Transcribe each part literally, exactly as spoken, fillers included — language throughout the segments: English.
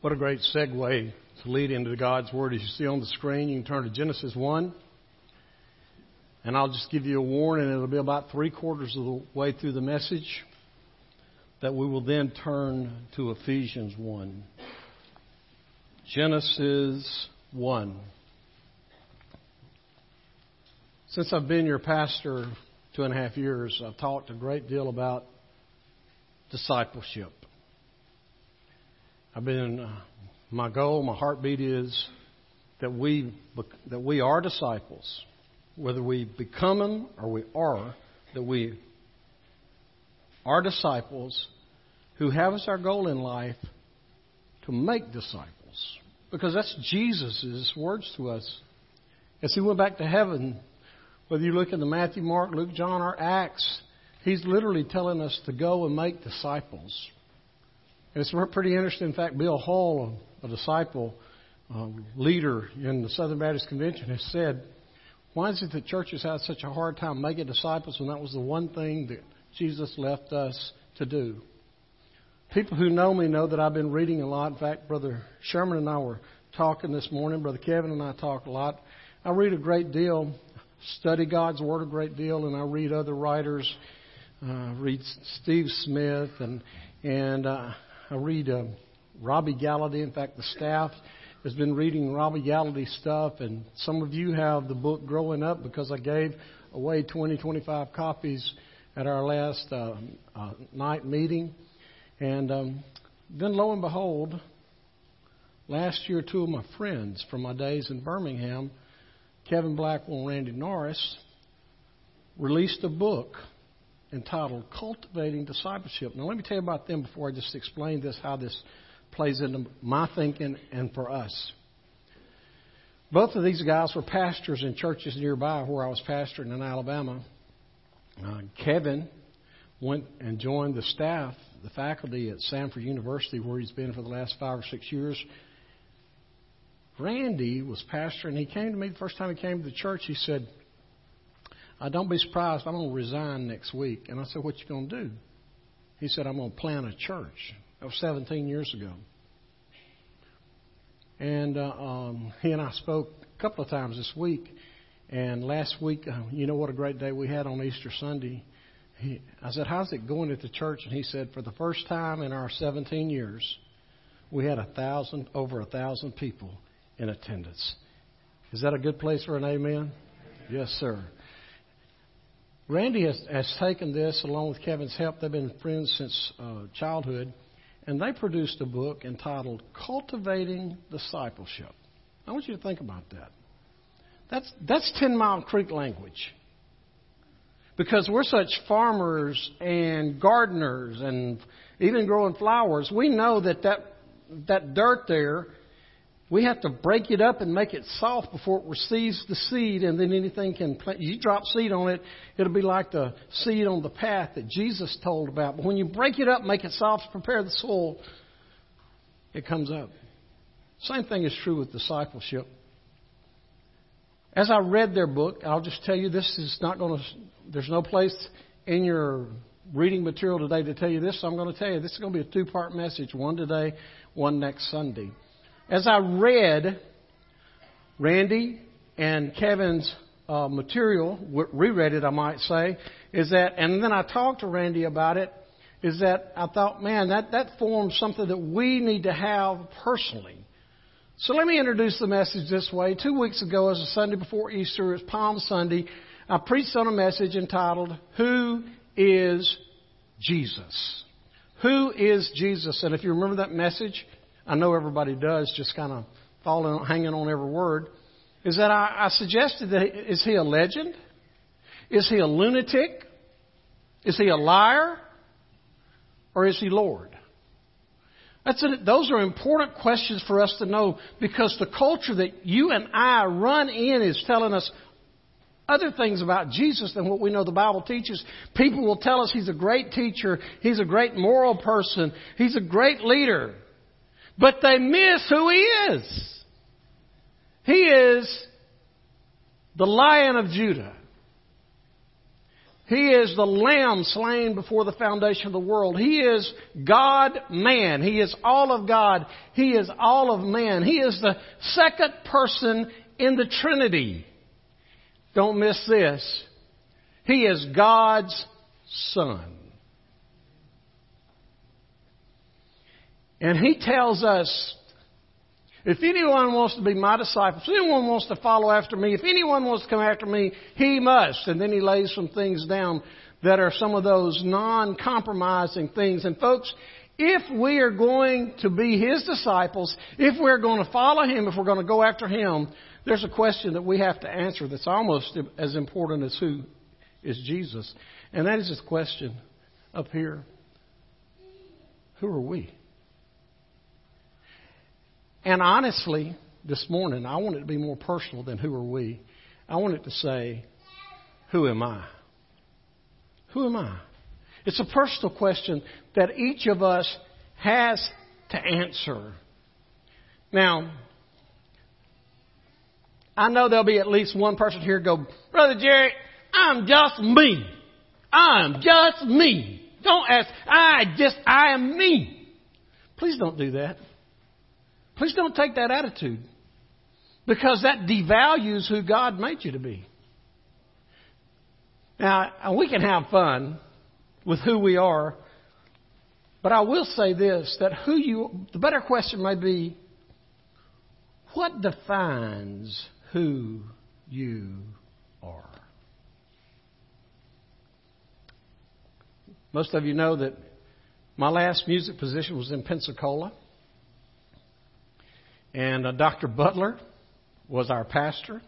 What a great segue to lead into God's Word. As you see on the screen, you can turn to Genesis one. And I'll just give you a warning. It'll be about three quarters of the way through the message that we will then turn to Ephesians one. Genesis one. Since I've been your pastor two and a half years, I've talked a great deal about discipleship. I've been, uh, my goal, my heartbeat is that we that we are disciples, whether we become them or we are, that we are disciples who have as our goal in life to make disciples, because that's Jesus' words to us as he went back to heaven. Whether you look in the Matthew, Mark, Luke, John, or Acts, he's literally telling us to go and make disciples. And it's pretty interesting. In fact, Bill Hall, a disciple um, leader in the Southern Baptist Convention, has said, why is it that churches have such a hard time making disciples when that was the one thing that Jesus left us to do? People who know me know that I've been reading a lot. In fact, Brother Sherman and I were talking this morning. Brother Kevin and I talk a lot. I read a great deal, study God's Word a great deal, and I read other writers. Uh, read Steve Smith, and and uh, I read uh, Robbie Gallaty. In fact, the staff has been reading Robbie Gallaty stuff, and some of you have the book Growing Up because I gave away twenty, twenty-five copies at our last uh, uh, night meeting. And um, then, lo and behold, last year, two of my friends from my days in Birmingham, Kevin Blackwell and Randy Norris, released a book entitled Cultivating Discipleship. Now, let me tell you about them before I just explain this, how this plays into my thinking and for us. Both of these guys were pastors in churches nearby where I was pastoring in Alabama. Uh, Kevin went and joined the staff, the faculty at Samford University, where he's been for the last five or six years. Randy was pastor, and he came to me the first time he came to the church. He said, I don't be surprised, I'm going to resign next week. And I said, what you going to do? He said, I'm going to plant a church. That was seventeen years ago. And uh, um, he and I spoke a couple of times this week. And last week, uh, you know what a great day we had on Easter Sunday. He, I said, how's it going at the church? And he said, for the first time in our seventeen years, we had a thousand, over a thousand people in attendance. Is that a good place for an amen? Amen. Yes, sir. Randy has, has taken this along with Kevin's help. They've been friends since uh, childhood. And they produced a book entitled Cultivating Discipleship. I want you to think about that. That's, that's Ten Mile Creek language. Because we're such farmers and gardeners and even growing flowers, we know that that, that dirt there, we have to break it up and make it soft before it receives the seed, and then anything can plant. You drop seed on it, it'll be like the seed on the path that Jesus told about. But when you break it up, make it soft, prepare the soil, it comes up. Same thing is true with discipleship. As I read their book, I'll just tell you this is not going to, there's no place in your reading material today to tell you this, so I'm going to tell you this is going to be a two-part message, one today, one next Sunday. As I read Randy and Kevin's uh, material, reread it, I might say, is that, and then I talked to Randy about it, is that I thought, man, that, that forms something that we need to have personally. So let me introduce the message this way. Two weeks ago, as a Sunday before Easter, it was Palm Sunday, I preached on a message entitled, Who is Jesus? Who is Jesus? And if you remember that message, I know everybody does, just kind of falling, hanging on every word, is that I, I suggested that, is he a legend? Is he a lunatic? Is he a liar? Or is he Lord? That's a, those are important questions for us to know, because the culture that you and I run in is telling us other things about Jesus than what we know the Bible teaches. People will tell us he's a great teacher, he's a great moral person, he's a great leader. But they miss who he is. He is the Lion of Judah. He is the Lamb slain before the foundation of the world. He is God-man. He is all of God. He is all of man. He is the second person in the Trinity. Don't miss this. He is God's Son. And He tells us, if anyone wants to be my disciple, if anyone wants to follow after me, if anyone wants to come after me, he must. And then He lays some things down that are some of those non-compromising things. And folks, if we are going to be His disciples, if we're going to follow Him, if we're going to go after Him, there's a question that we have to answer that's almost as important as who is Jesus. And that is this question up here. Who are we? And honestly, this morning, I want it to be more personal than who are we. I want it to say, who am I? Who am I? It's a personal question that each of us has to answer. Now, I know there'll be at least one person here go, Brother Jerry, I'm just me. I'm just me. Don't ask. I just, I am me. Please don't do that. Please don't take that attitude, because that devalues who God made you to be. Now, we can have fun with who we are, but I will say this, that who you, the better question may be, what defines who you are? Most of you know that my last music position was in Pensacola. And uh, Doctor Butler was our pastor.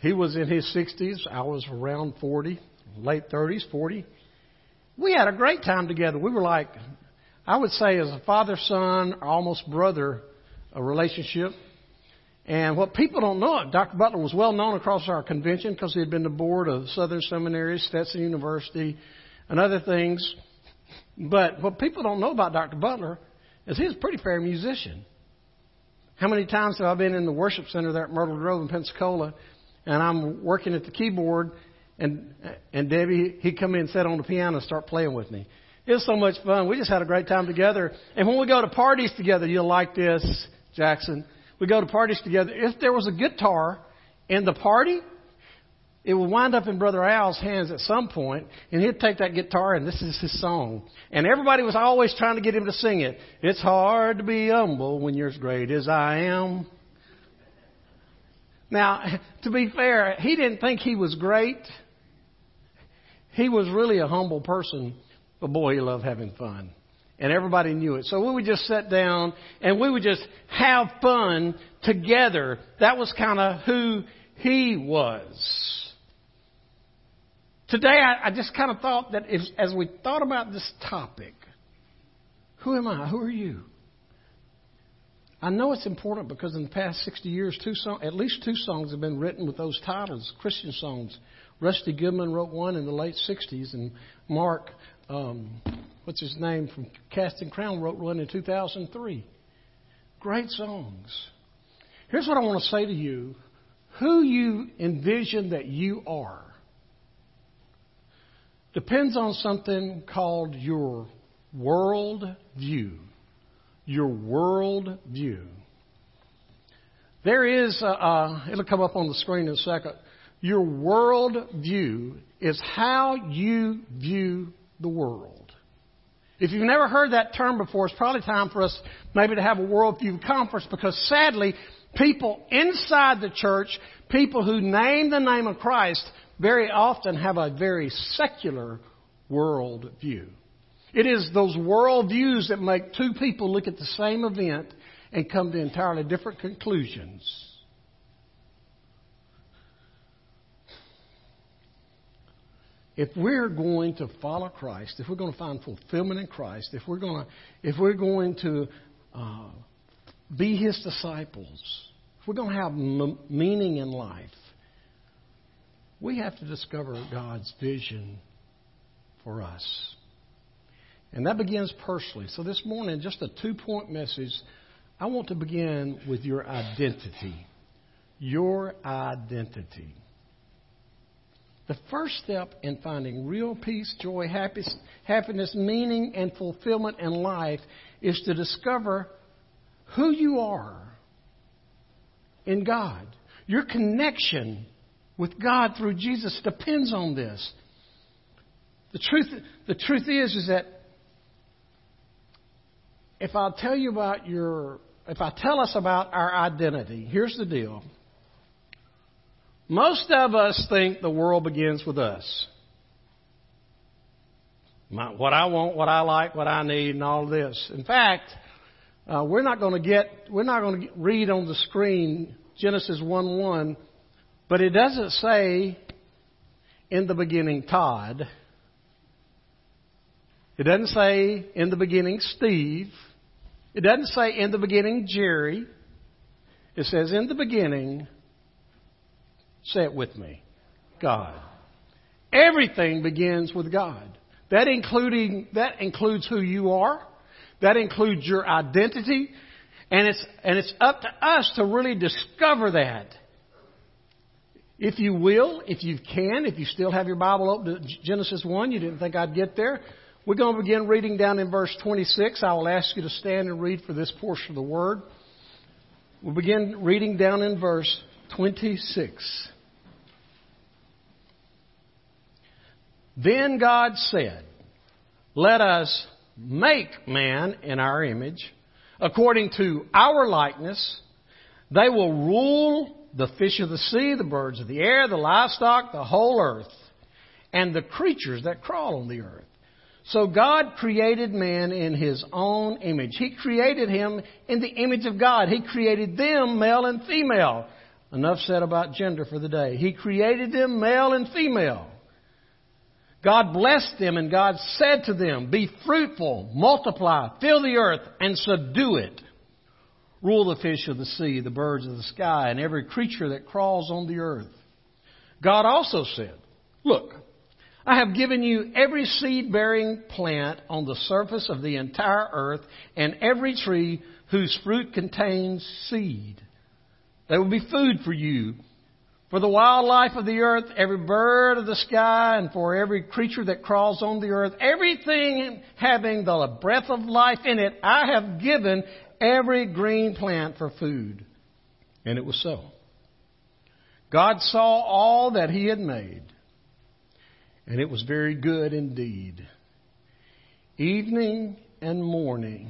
He was in his sixties. I was around forty, late thirties, forty. We had a great time together. We were like, I would say, as a father-son, almost brother a relationship. And what people don't know, Doctor Butler was well known across our convention because he had been the board of Southern Seminary, Stetson University, and other things. But what people don't know about Doctor Butler is he was a pretty fair musician. How many times have I been in the worship center there at Myrtle Grove in Pensacola, and I'm working at the keyboard, and and Debbie, he'd come in, sit on the piano, and start playing with me. It was so much fun. We just had a great time together. And when we go to parties together, you'll like this, Jackson. We go to parties together. If there was a guitar in the party, it would wind up in Brother Al's hands at some point, and he'd take that guitar, and this is his song. And everybody was always trying to get him to sing it. It's hard to be humble when you're as great as I am. Now, to be fair, he didn't think he was great. He was really a humble person, but boy, he loved having fun. And everybody knew it. So we would just sit down, and we would just have fun together. That was kind of who he was. Today, I, I just kind of thought that if, as we thought about this topic, who am I? Who are you? I know it's important because in the past sixty years, two song, at least two songs have been written with those titles, Christian songs. Rusty Goodman wrote one in the late sixties, and Mark, um, what's his name, from Casting Crowns wrote one in two thousand three. Great songs. Here's what I want to say to you. Who you envision that you are depends on something called your world view. Your world view. There is, a, uh, it'll come up on the screen in a second. Your world view is how you view the world. If you've never heard that term before, it's probably time for us maybe to have a worldview conference, because sadly, people inside the church, people who name the name of Christ, very often have a very secular world view. It is those world views that make two people look at the same event and come to entirely different conclusions. If we're going to follow Christ, if we're going to find fulfillment in Christ, if we're going to, if we're going to uh, be His disciples, if we're going to have m- meaning in life, we have to discover God's vision for us. And that begins personally. So this morning, just a two-point message. I want to begin with your identity. Your identity. The first step in finding real peace, joy, happiness, meaning, and fulfillment in life is to discover who you are in God. Your connection with God through Jesus depends on this. The truth, the truth is, is that if I tell you about your, if I tell us about our identity, here's the deal. Most of us think the world begins with us. My, what I want, what I like, what I need, and all this. In fact, uh, we're not going to get, we're not going to read on the screen Genesis one one, but it doesn't say, in the beginning, Todd. It doesn't say, in the beginning, Steve. It doesn't say, in the beginning, Jerry. It says, in the beginning, say it with me, God. Everything begins with God. That including that includes who you are. That includes your identity. And it's and it's up to us to really discover that. If you will, if you can, if you still have your Bible open to Genesis one, you didn't think I'd get there. We're going to begin reading down in verse twenty-six. I will ask you to stand and read for this portion of the Word. We'll begin reading down in verse twenty-six. Then God said, "Let us make man in our image, according to our likeness. They will rule the fish of the sea, the birds of the air, the livestock, the whole earth, and the creatures that crawl on the earth." So God created man in His own image. He created him in the image of God. He created them male and female. Enough said about gender for the day. He created them male and female. God blessed them, and God said to them, "Be fruitful, multiply, fill the earth, and subdue it. Rule the fish of the sea, the birds of the sky, and every creature that crawls on the earth." God also said, "Look, I have given you every seed-bearing plant on the surface of the entire earth, and every tree whose fruit contains seed. There will be food for you, for the wildlife of the earth, every bird of the sky, and for every creature that crawls on the earth. Everything having the breath of life in it, I have given every green plant for food." And it was so. God saw all that He had made, and it was very good indeed. Evening and morning,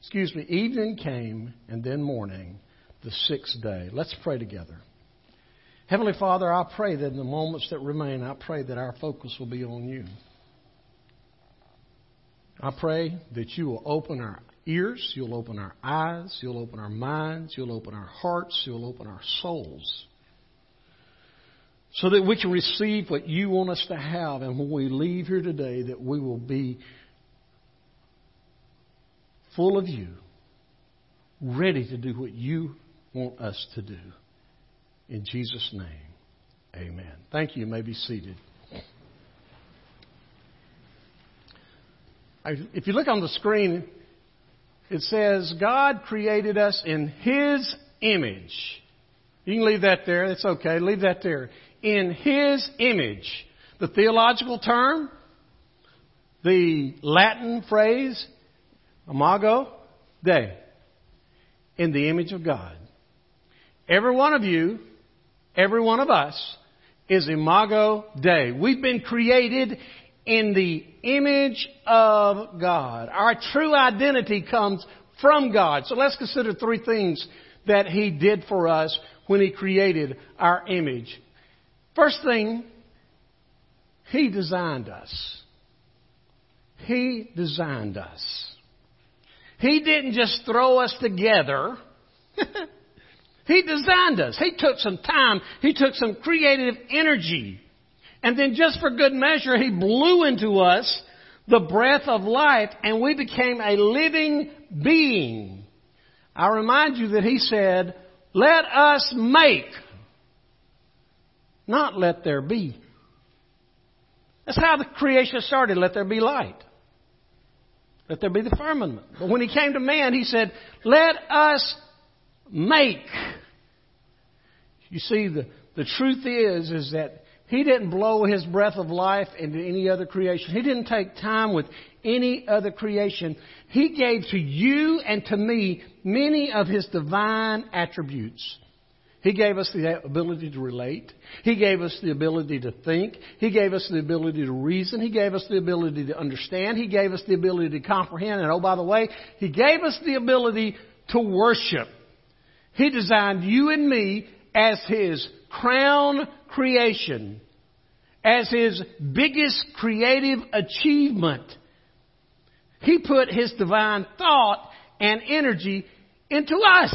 excuse me, evening came and then morning, the sixth day. Let's pray together. Heavenly Father, I pray that in the moments that remain, I pray that our focus will be on You. I pray that You will open our ears, You'll open our eyes, You'll open our minds, You'll open our hearts, You'll open our souls, so that we can receive what You want us to have. And when we leave here today, that we will be full of You, ready to do what You want us to do. In Jesus' name, amen. Thank you. You may be seated. If you look on the screen, it says, God created us in His image. You can leave that there. That's okay. Leave that there. In His image. The theological term, the Latin phrase, Imago Dei. In the image of God. Every one of you, every one of us, is Imago Dei. We've been created in the image of God. Our true identity comes from God. So let's consider three things that He did for us when He created our image. First thing, He designed us. He designed us. He didn't just throw us together. He designed us. He took some time. He took some creative energy. And then just for good measure, He blew into us the breath of life, and we became a living being. I remind you that He said, "Let us make," not "let there be." That's how the creation started. Let there be light. Let there be the firmament. But when He came to man, He said, "Let us make." You see, the, the truth is, is that He didn't blow his breath of life into any other creation. He didn't take time with any other creation. He gave to you and to me many of his divine attributes. He gave us the ability to relate. He gave us the ability to think. He gave us the ability to reason. He gave us the ability to understand. He gave us the ability to comprehend. And oh, by the way, he gave us the ability to worship. He designed you and me as his crown creation, as his biggest creative achievement. He put his divine thought and energy into us.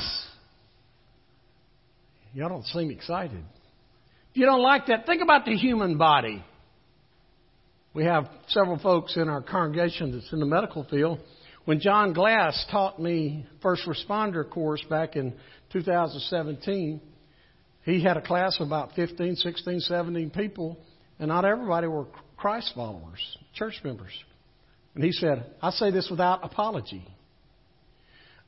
Y'all don't seem excited. If you don't like that, think about the human body. We have several folks in our congregation that's in the medical field. When John Glass taught me first responder course back in two thousand seventeen, he had a class of about fifteen, sixteen, seventeen people, and not everybody were Christ followers, church members. And he said, I say this without apology.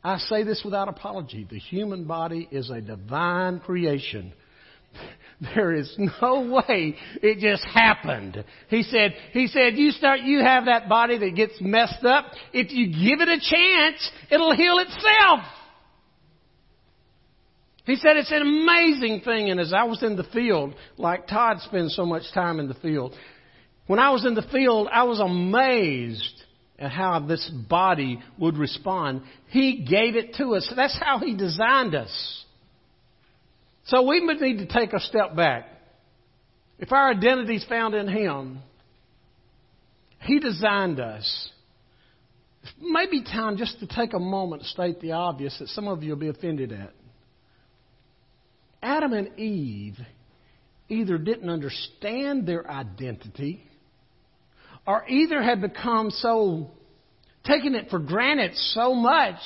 I say this without apology. The human body is a divine creation. There is no way it just happened. He said, he said, you start, you have that body that gets messed up. If you give it a chance, it'll heal itself. He said it's an amazing thing. And as I was in the field, like Todd spends so much time in the field, when I was in the field, I was amazed and how this body would respond. He gave it to us. That's how he designed us. So we would need to take a step back. If our identity is found in him, he designed us. It may be time just to take a moment to state the obvious that some of you will be offended at. Adam and Eve either didn't understand their identity, or either had become so, taken it for granted so much,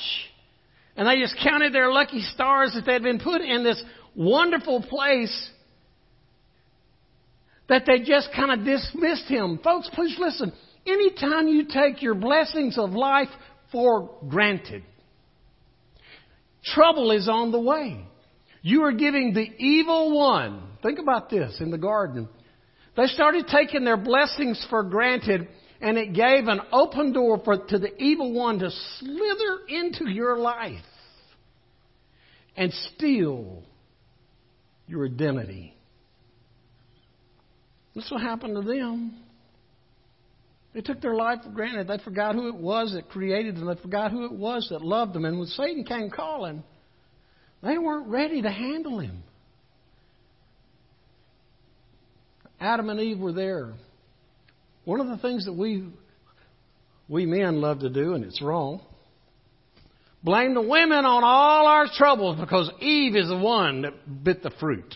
and they just counted their lucky stars that they'd been put in this wonderful place, that they just kind of dismissed him. Folks, please listen. Anytime you take your blessings of life for granted, trouble is on the way. You are giving the evil one. Think about this in the garden. They started taking their blessings for granted, and it gave an open door for, to the evil one to slither into your life and steal your identity. This is what happened to them. They took their life for granted. They forgot who it was that created them. They forgot who it was that loved them. And when Satan came calling, they weren't ready to handle him. Adam and Eve were there. One of the things that we we men love to do, and it's wrong, blame the women on all our troubles because Eve is the one that bit the fruit.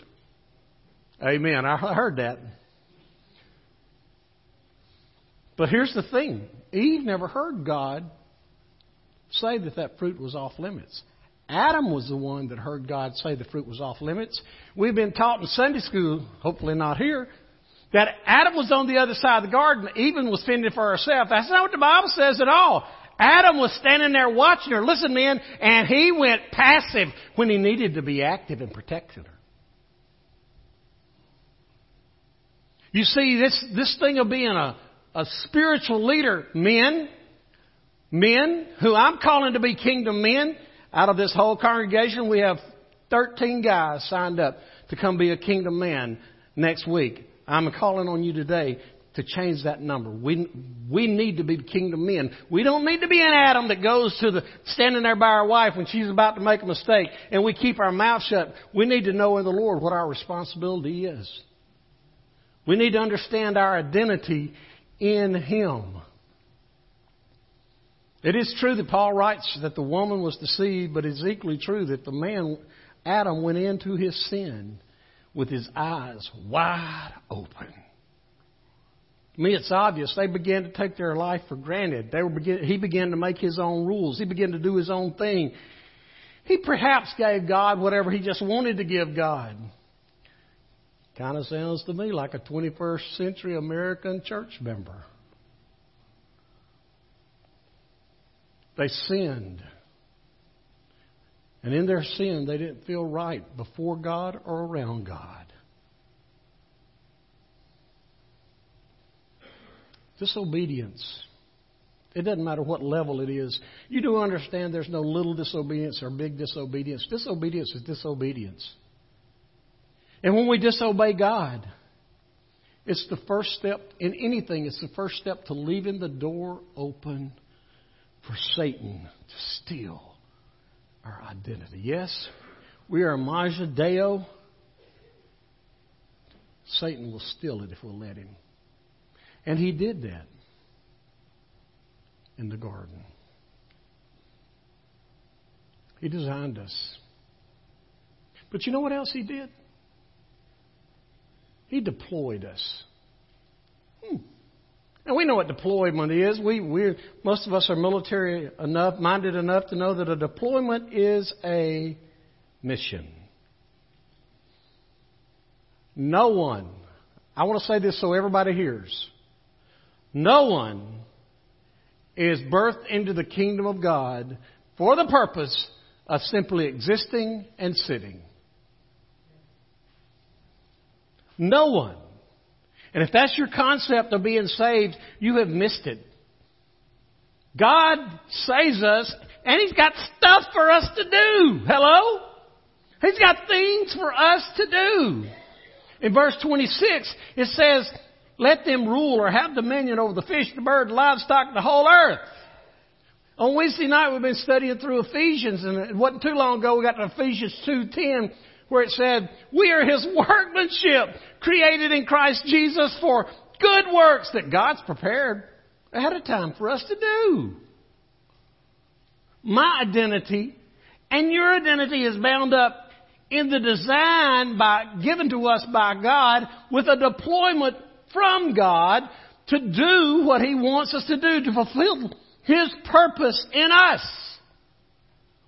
Amen. I heard that. But here's the thing. Eve never heard God say that that fruit was off limits. Adam was the one that heard God say the fruit was off limits. We've been taught in Sunday school, hopefully not here, that Adam was on the other side of the garden, even was fending for herself. That's not what the Bible says at all. Adam was standing there watching her. Listen, men, and he went passive when he needed to be active and protected her. You see, this, this thing of being a, a spiritual leader, men, men who I'm calling to be kingdom men, out of this whole congregation, we have thirteen guys signed up to come be a kingdom man next week. I'm calling on you today to change that number. We we need to be kingdom men. We don't need to be an Adam that goes to the standing there by our wife when she's about to make a mistake and we keep our mouth shut. We need to know in the Lord what our responsibility is. We need to understand our identity in him. It is true that Paul writes that the woman was deceived, but it's equally true that the man, Adam, went into his sin with his eyes wide open. To me, it's obvious. They began to take their life for granted. They were begin, he began to make his own rules. He began to do his own thing. He perhaps gave God whatever he just wanted to give God. Kind of sounds to me like a twenty-first century American church member. They sinned. And in their sin, they didn't feel right before God or around God. Just obedience. It doesn't matter what level it is. You do understand there's no little disobedience or big disobedience. Disobedience is disobedience. And when we disobey God, it's the first step in anything. It's the first step to leaving the door open for Satan to steal our identity. Yes, we are Imago Dei. Satan will steal it if we'll let him. And he did that in the garden. He designed us. But you know what else he did? He deployed us. Hmm. And we know what deployment is. We we most of us are military enough, minded enough to know that a deployment is a mission. No one, I want to say this so everybody hears, no one is birthed into the kingdom of God for the purpose of simply existing and sitting. No one. And if that's your concept of being saved, you have missed it. God saves us, and He's got stuff for us to do. Hello? He's got things for us to do. In verse twenty-six, it says, let them rule or have dominion over the fish, the bird, livestock, the whole earth. On Wednesday night, we've been studying through Ephesians, and it wasn't too long ago we got to Ephesians two ten, where it said, we are His workmanship, created in Christ Jesus for good works that God's prepared ahead of time for us to do. My identity and your identity is bound up in the design by, given to us by God, with a deployment from God to do what He wants us to do, to fulfill His purpose in us.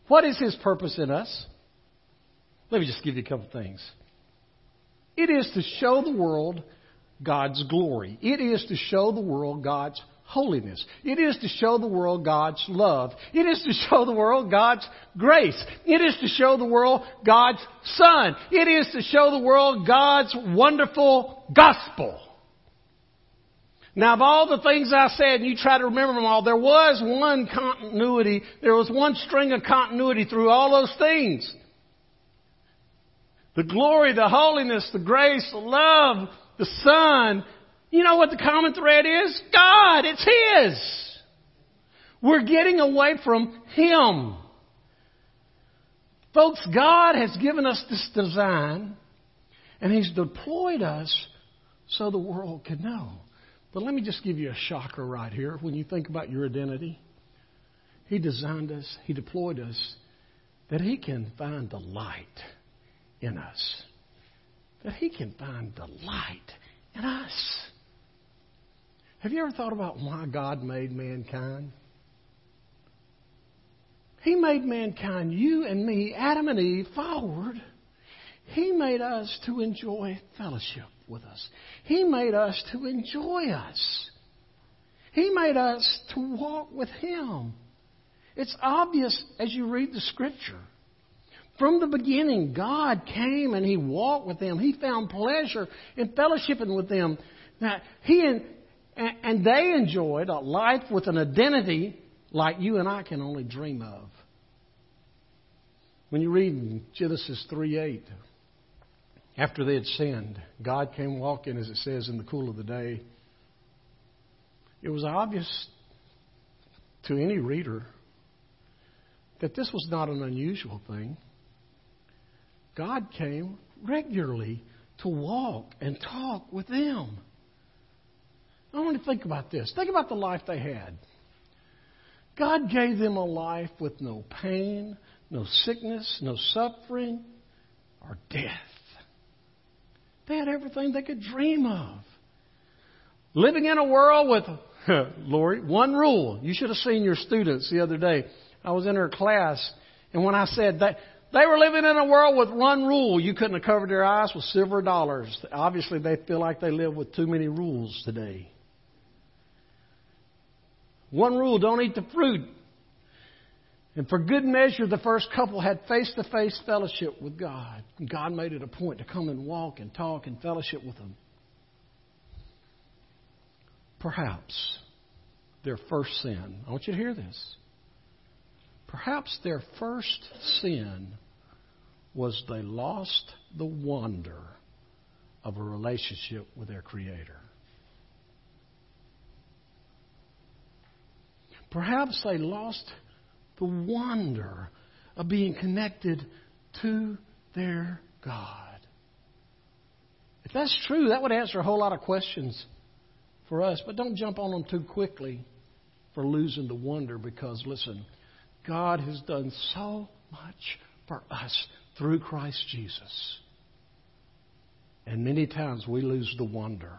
What is His purpose in us? Let me just give you a couple things. It is to show the world God's glory. It is to show the world God's holiness. It is to show the world God's love. It is to show the world God's grace. It is to show the world God's Son. It is to show the world God's wonderful gospel. Now, of all the things I said, and you try to remember them all, there was one continuity. There was one string of continuity through all those things. The glory, the holiness, the grace, the love, the Son. You know what the common thread is? God. It's His. We're getting away from Him. Folks, God has given us this design, and He's deployed us so the world can know. But let me just give you a shocker right here when you think about your identity. He designed us. He deployed us that He can find the light in us. That He can find the light in us. Have you ever thought about why God made mankind? He made mankind, you and me, Adam and Eve, forward. He made us to enjoy fellowship with us. He made us to enjoy us. He made us to walk with Him. It's obvious as you read the Scripture. From the beginning, God came and He walked with them. He found pleasure in fellowshipping with them. Now, He and, and they enjoyed a life with an identity like you and I can only dream of. When you read Genesis three eight, after they had sinned, God came walking, as it says, in the cool of the day. It was obvious to any reader that this was not an unusual thing. God came regularly to walk and talk with them. I want to think about this. Think about the life they had. God gave them a life with no pain, no sickness, no suffering, or death. They had everything they could dream of. Living in a world with, Lori, one rule. You should have seen your students the other day. I was in her class, and when I said that, they were living in a world with one rule. You couldn't have covered their eyes with silver dollars. Obviously, they feel like they live with too many rules today. One rule, don't eat the fruit. And for good measure, the first couple had face-to-face fellowship with God. God made it a point to come and walk and talk and fellowship with them. perhaps their first sin, I want you to hear this, perhaps their first sin was they lost the wonder of a relationship with their Creator. Perhaps they lost the wonder of being connected to their God. If that's true, that would answer a whole lot of questions for us. But don't jump on them too quickly for losing the wonder, because, listen, God has done so much for us through Christ Jesus. And many times we lose the wonder.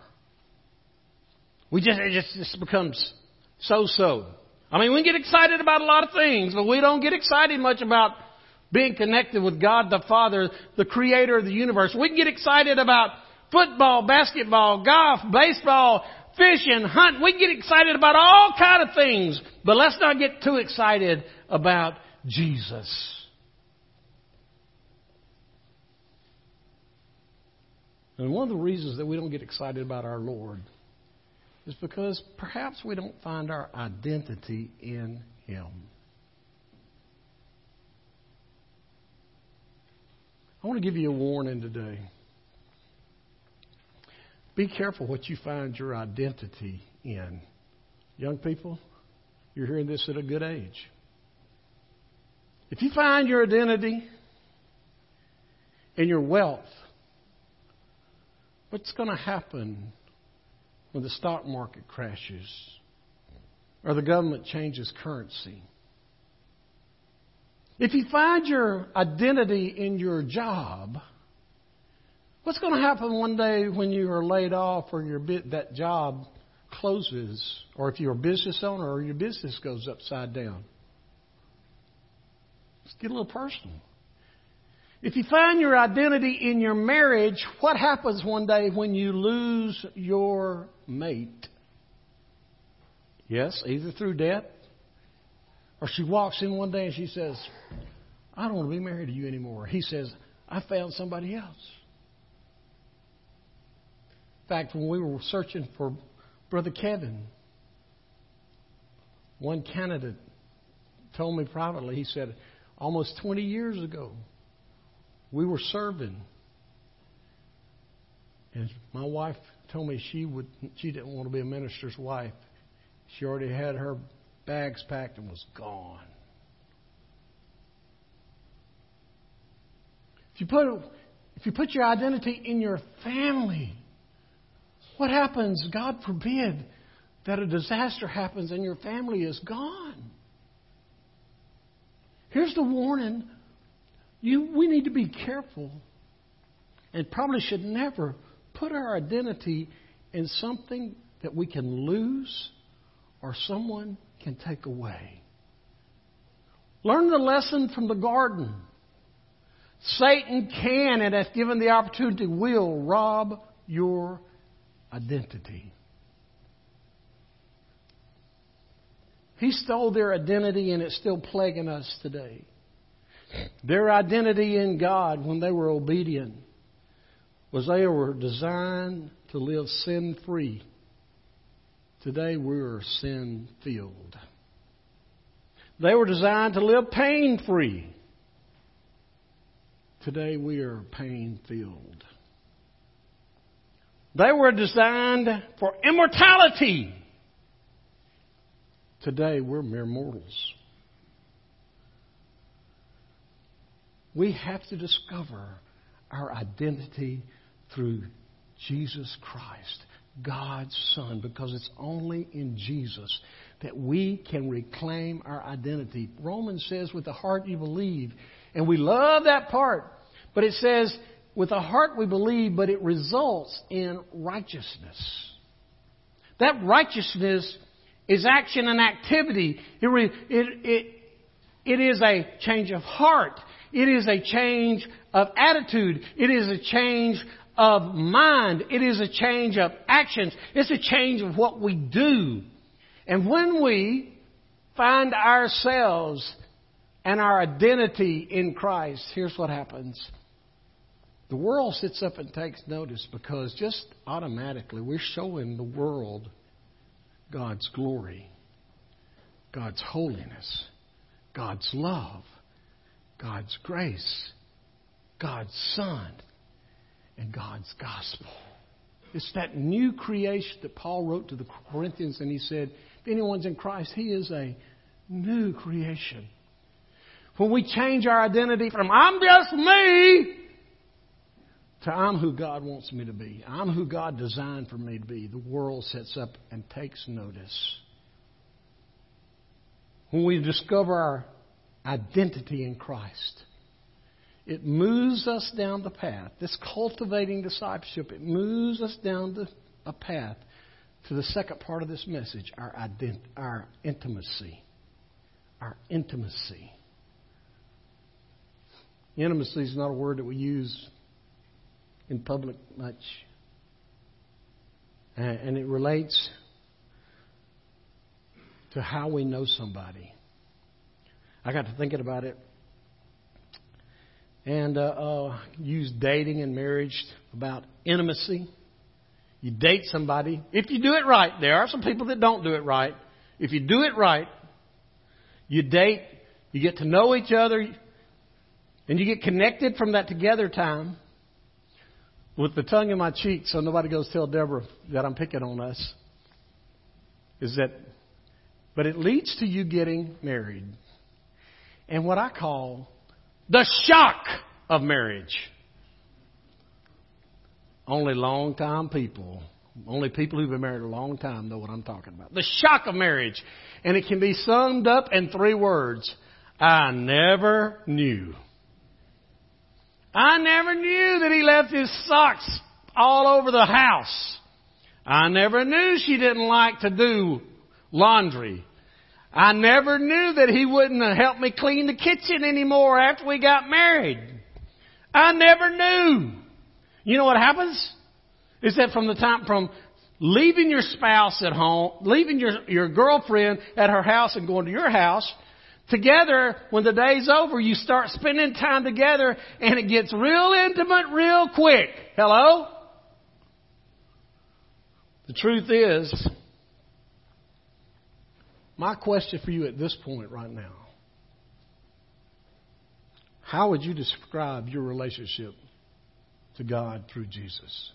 We just, it just, just becomes so-so. I mean, we get excited about a lot of things, but we don't get excited much about being connected with God the Father, the Creator of the universe. We can get excited about football, basketball, golf, baseball, fishing, hunting. We can get excited about all kinds of things, but let's not get too excited about Jesus. And one of the reasons that we don't get excited about our Lord is because perhaps we don't find our identity in Him. I want to give you a warning today. Be careful what you find your identity in. Young people, you're hearing this at a good age. If you find your identity in your wealth, what's going to happen when the stock market crashes or the government changes currency? If you find your identity in your job, what's going to happen one day when you are laid off or your bit, that job closes, or if you're a business owner or your business goes upside down? Let's get a little personal. If you find your identity in your marriage, what happens one day when you lose your mate? Yes, either through death, or she walks in one day and she says, I don't want to be married to you anymore. He says, I found somebody else. In fact, when we were searching for Brother Kevin, one candidate told me privately, he said, almost twenty years ago, we were serving, and my wife told me she would. She didn't want to be a minister's wife. She already had her bags packed and was gone. If you put, if you put your identity in your family, what happens? God forbid that a disaster happens and your family is gone. Here's the warning. You, we need to be careful and probably should never put our identity in something that we can lose or someone can take away. Learn the lesson from the garden. Satan can, and if given the opportunity, will rob your identity. He stole their identity, and it's still plaguing us today. Their identity in God when they were obedient was they were designed to live sin-free. Today we are sin-filled. They were designed to live pain-free. Today we are pain-filled. They were designed for immortality. Today we're mere mortals. We have to discover our identity through Jesus Christ, God's Son, because it's only in Jesus that we can reclaim our identity. Romans says, with the heart you believe. And we love that part. But it says, with the heart we believe, but it results in righteousness. That righteousness is action and activity. It, re, it, it, it is a change of heart. It is a change of attitude. It is a change of mind. It is a change of actions. It's a change of what we do. And when we find ourselves and our identity in Christ, here's what happens. The world sits up and takes notice, because just automatically we're showing the world God's glory, God's holiness, God's love, God's grace, God's Son, and God's gospel. It's that new creation that Paul wrote to the Corinthians, and he said, if anyone's in Christ, he is a new creation. When we change our identity from I'm just me to I'm who God wants me to be, I'm who God designed for me to be, the world sets up and takes notice. When we discover our identity in Christ, it moves us down the path. This cultivating discipleship, it moves us down the, a path to the second part of this message, our ident- our intimacy. Our intimacy. Intimacy is not a word that we use in public much. And it relates to how we know somebody. I got to thinking about it. And uh, uh, use dating and marriage about intimacy. You date somebody. If you do it right, there are some people that don't do it right. If you do it right, you date, you get to know each other, and you get connected from that together time with the tongue in my cheek so nobody goes tell Deborah that I'm picking on us. Is that, but it leads to you getting married. And what I call the shock of marriage. Only long-time people, only people who've been married a long time know what I'm talking about. The shock of marriage. And it can be summed up in three words. I never knew. I never knew that he left his socks all over the house. I never knew she didn't like to do laundry. I never knew that he wouldn't help me clean the kitchen anymore after we got married. I never knew. You know what happens? Is that from the time from leaving your spouse at home, leaving your, your girlfriend at her house and going to your house, together, when the day's over, you start spending time together and it gets real intimate real quick. Hello? The truth is, my question for you at this point right now, how would you describe your relationship to God through Jesus?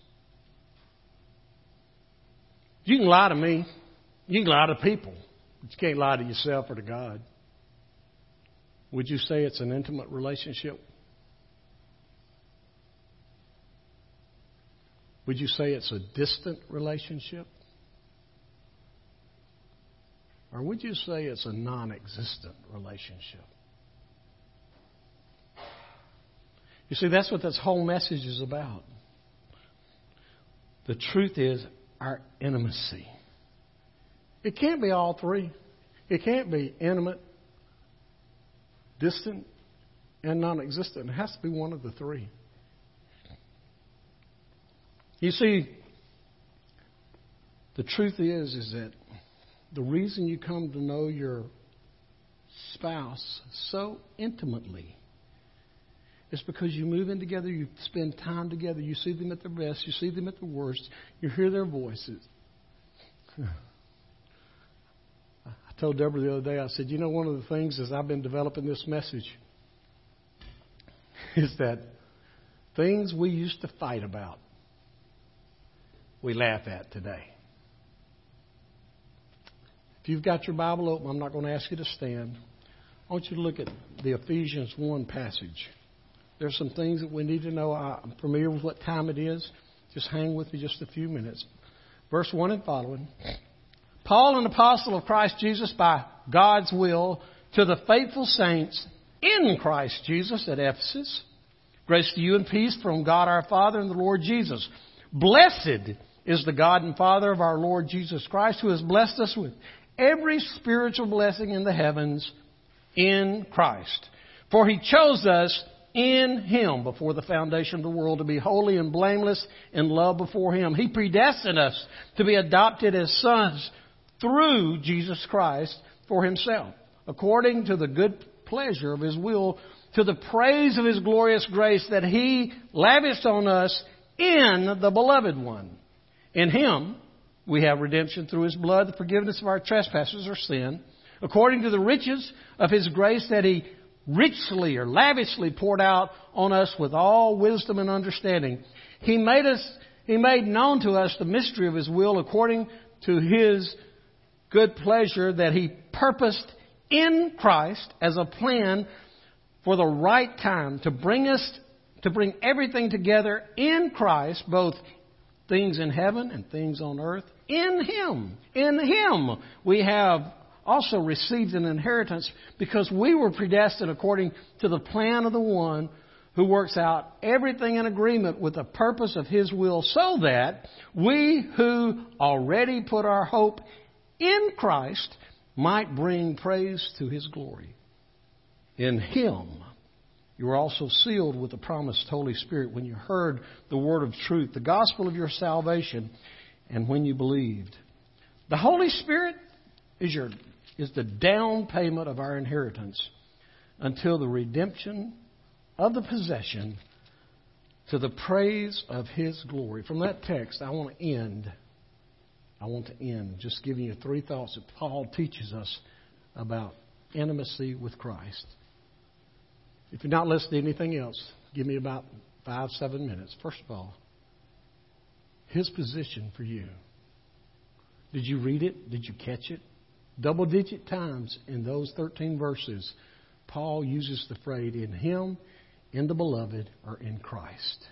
You can lie to me. You can lie to people. But you can't lie to yourself or to God. Would you say it's an intimate relationship? Would you say it's a distant relationship? Or would you say it's a non-existent relationship? You see, that's what this whole message is about. The truth is our intimacy. It can't be all three. It can't be intimate, distant, and non-existent. It has to be one of the three. You see, the truth is, is that the reason you come to know your spouse so intimately is because you move in together, you spend time together, you see them at their best, you see them at the worst, you hear their voices. I told Deborah the other day, I said, you know, one of the things as I've been developing this message is that things we used to fight about, we laugh at today. If you've got your Bible open, I'm not going to ask you to stand. I want you to look at the Ephesians one passage. There's some things that we need to know. I'm familiar with what time it is. Just hang with me just a few minutes. Verse one and following. Paul, an apostle of Christ Jesus by God's will, to the faithful saints in Christ Jesus at Ephesus. Grace to you and peace from God our Father and the Lord Jesus. Blessed is the God and Father of our Lord Jesus Christ, who has blessed us with every spiritual blessing in the heavens in Christ. For he chose us in him before the foundation of the world to be holy and blameless in love before him. He predestined us to be adopted as sons through Jesus Christ for himself, according to the good pleasure of his will, to the praise of his glorious grace that he lavished on us in the beloved one. In him, We have redemption through His blood, the forgiveness of our trespasses or sin, according to the riches of His grace that He richly or lavishly poured out on us with all wisdom and understanding. He made us, He made known to us the mystery of His will according to His good pleasure that He purposed in Christ as a plan for the right time to bring us, to bring everything together in Christ, both things in heaven and things on earth, in Him. In Him we have also received an inheritance because we were predestined according to the plan of the one who works out everything in agreement with the purpose of His will, so that we who already put our hope in Christ might bring praise to His glory. In Him you were also sealed with the promised Holy Spirit when you heard the word of truth, the gospel of your salvation, and when you believed. The Holy Spirit is your is the down payment of our inheritance until the redemption of the possession to the praise of His glory. From that text, I want to end. I want to end just giving you three thoughts that Paul teaches us about intimacy with Christ. If you're not listening to anything else, give me about five, seven minutes. First of all, His position for you. Did you read it? Did you catch it? Double-digit times in those thirteen verses, Paul uses the phrase, in Him, in the Beloved, or in Christ.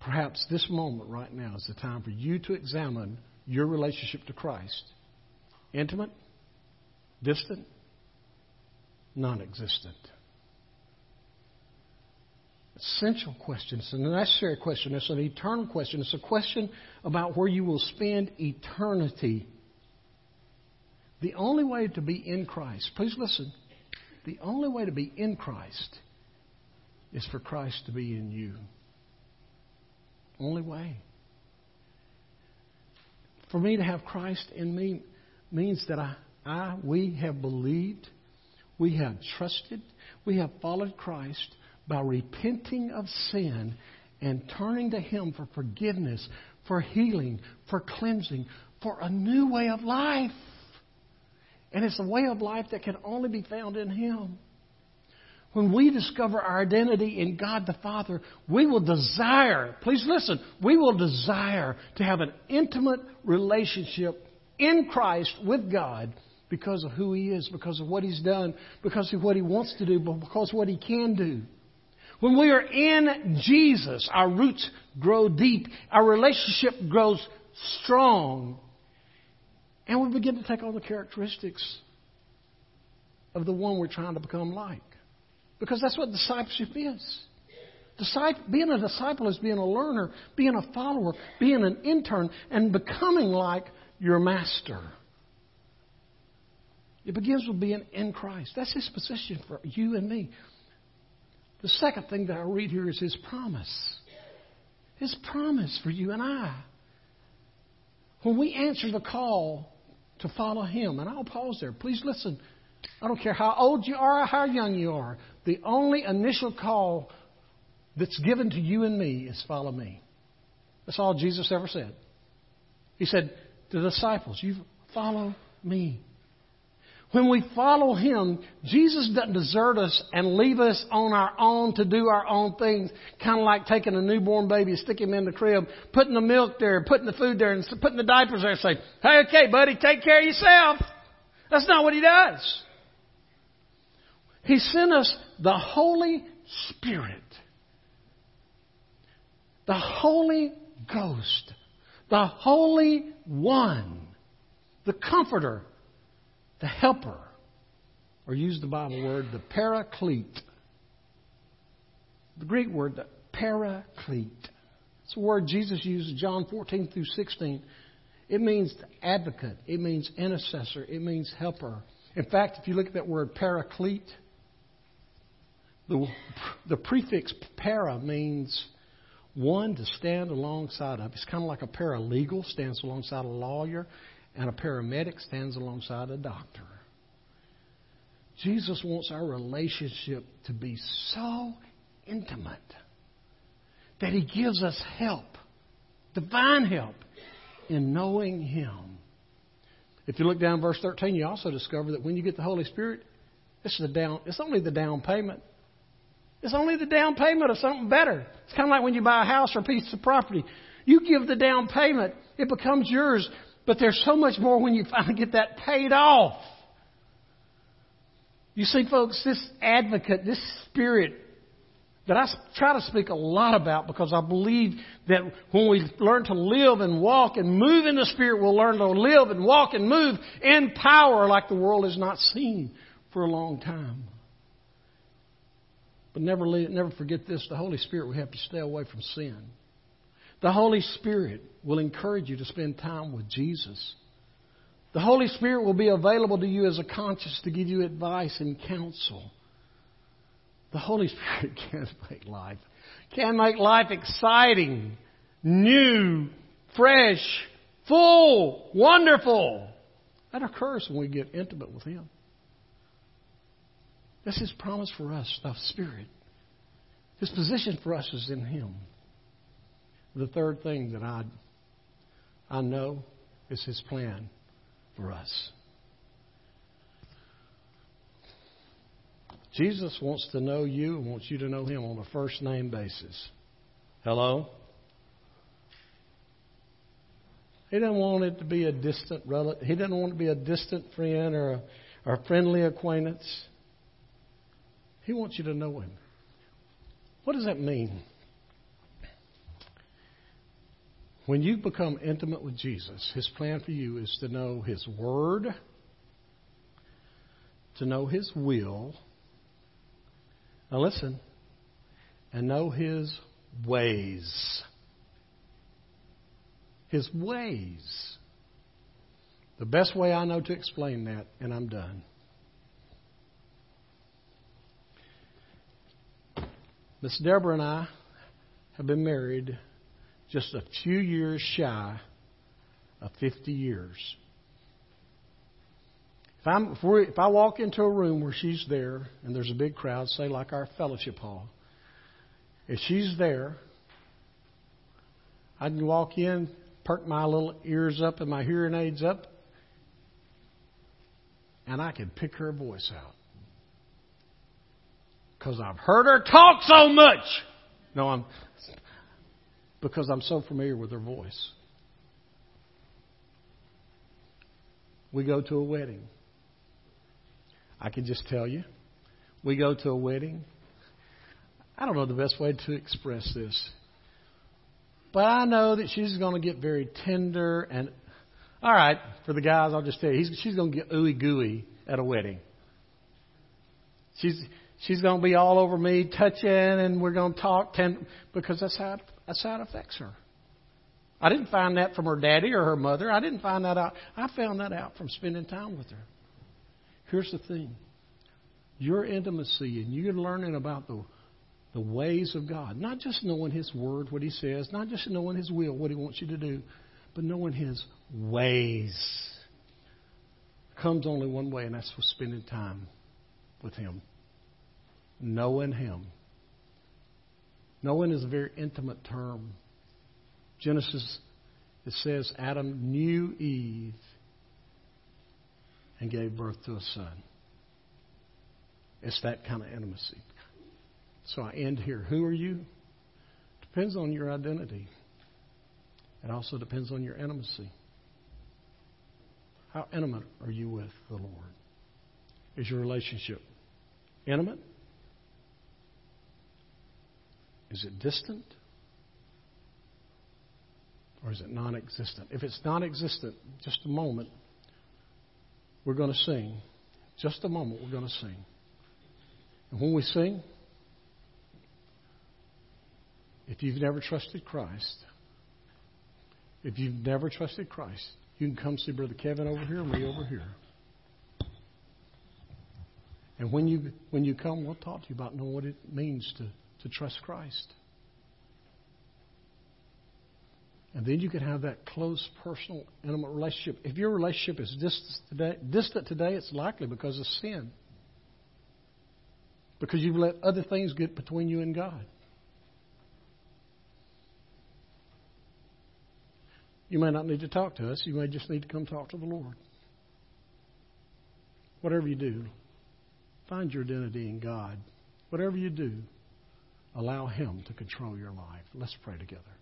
Perhaps this moment right now is the time for you to examine your relationship to Christ. Intimate? Distant? Non-existent? Essential question. It's a necessary question. It's an eternal question. It's a question about where you will spend eternity. The only way to be in Christ, please listen, the only way to be in Christ is for Christ to be in you. Only way. For me to have Christ in me means that I, I, we have believed, we have trusted, we have followed Christ by repenting of sin and turning to Him for forgiveness, for healing, for cleansing, for a new way of life. And it's a way of life that can only be found in Him. When we discover our identity in God the Father, we will desire, please listen, we will desire to have an intimate relationship in Christ with God because of who He is, because of what He's done, because of what He wants to do, but because of what He can do. When we are in Jesus, our roots grow deep, our relationship grows strong, and we begin to take on the characteristics of the one we're trying to become like. Because that's what discipleship is. Discip- being a disciple is being a learner, being a follower, being an intern, and becoming like your master. It begins with being in Christ. That's His position for you and me. The second thing that I read here is His promise. His promise for you and I. When we answer the call to follow Him, and I'll pause there. Please listen. I don't care how old you are or how young you are. The only initial call that's given to you and me is follow me. That's all Jesus ever said. He said to the disciples, you follow me. When we follow Him, Jesus doesn't desert us and leave us on our own to do our own things. Kind of like taking a newborn baby, sticking him in the crib, putting the milk there, putting the food there, and putting the diapers there and say, hey, okay, buddy, take care of yourself. That's not what He does. He sent us the Holy Spirit, the Holy Ghost, the Holy One, the Comforter, the Helper, or use the Bible word, the Paraclete. The Greek word, the Paraclete. It's a word Jesus used in John fourteen through sixteen. It means advocate. It means intercessor. It means helper. In fact, if you look at that word Paraclete, the, the prefix para means one to stand alongside of. It's kind of like a paralegal stands alongside a lawyer. And a paramedic stands alongside a doctor. Jesus wants our relationship to be so intimate that He gives us help, divine help. in knowing Him. If you look down verse thirteen, you also discover that when you get the Holy Spirit, it's the down. It's only the down payment. It's only the down payment of something better. It's kind of like when you buy a house or a piece of property. You give the down payment, it becomes yours. But there's so much more when you finally get that paid off. You see, folks, this advocate, this spirit that I try to speak a lot about, because I believe that when we learn to live and walk and move in the Spirit, we'll learn to live and walk and move in power like the world has not seen for a long time. But never, never forget this. The Holy Spirit will help you stay away from sin. The Holy Spirit will encourage you to spend time with Jesus. The Holy Spirit will be available to you as a conscience to give you advice and counsel. The Holy Spirit can make life, can make life exciting, new, fresh, full, wonderful. That occurs when we get intimate with Him. That's His promise for us, the Spirit. His position for us is in Him. The third thing that I, I know is His plan for us. Jesus wants to know you and wants you to know Him on a first name basis. Hello? He doesn't want it to be a distant relative. He doesn't want it to be a distant friend or a, or a friendly acquaintance. He wants you to know Him. What does that mean? When you become intimate with Jesus, His plan for you is to know His Word, to know His will, now listen, and know His ways. His ways. The best way I know to explain that, and I'm done. Miss Deborah and I have been married just a few years shy of fifty years. If, I'm, if, we're, if I walk into a room where she's there and there's a big crowd, say like our fellowship hall, if she's there, I can walk in, perk my little ears up and my hearing aids up, and I can pick her voice out. Because I've heard her talk so much. No, I'm... Because I'm so familiar with her voice. We go to a wedding. I can just tell you. We go to a wedding. I don't know the best way to express this. But I know that she's going to get very tender. And all right, for the guys, I'll just tell you. She's going to get ooey-gooey at a wedding. She's, she's going to be all over me, touching, and we're going to talk. Tend- because that's how... It, That's how it affects her. I didn't find that from her daddy or her mother. I didn't find that out. I found that out from spending time with her. Here's the thing. Your intimacy and you're learning about the, the ways of God. Not just knowing His Word, what He says. Not just knowing His will, what He wants you to do. But knowing His ways. Comes only one way, and that's for spending time with Him. Knowing Him. Knowing is a very intimate term. Genesis, it says Adam knew Eve and gave birth to a son. It's that kind of intimacy. So I end here. Who are you? Depends on your identity. It also depends on your intimacy. How intimate are you with the Lord? Is your relationship intimate? Is it distant? Or is it non-existent? If it's non-existent, just a moment, we're going to sing. Just a moment, we're going to sing. And when we sing, if you've never trusted Christ, if you've never trusted Christ, you can come see Brother Kevin over here and me over here. And when you when you come, we'll talk to you about knowing what it means to To trust Christ. And then you can have that close, personal, intimate relationship. If your relationship is distant today, distant today, it's likely because of sin. Because you've let other things get between you and God. You may not need to talk to us. You may just need to come talk to the Lord. Whatever you do, find your identity in God. Whatever you do, allow Him to control your life. Let's pray together.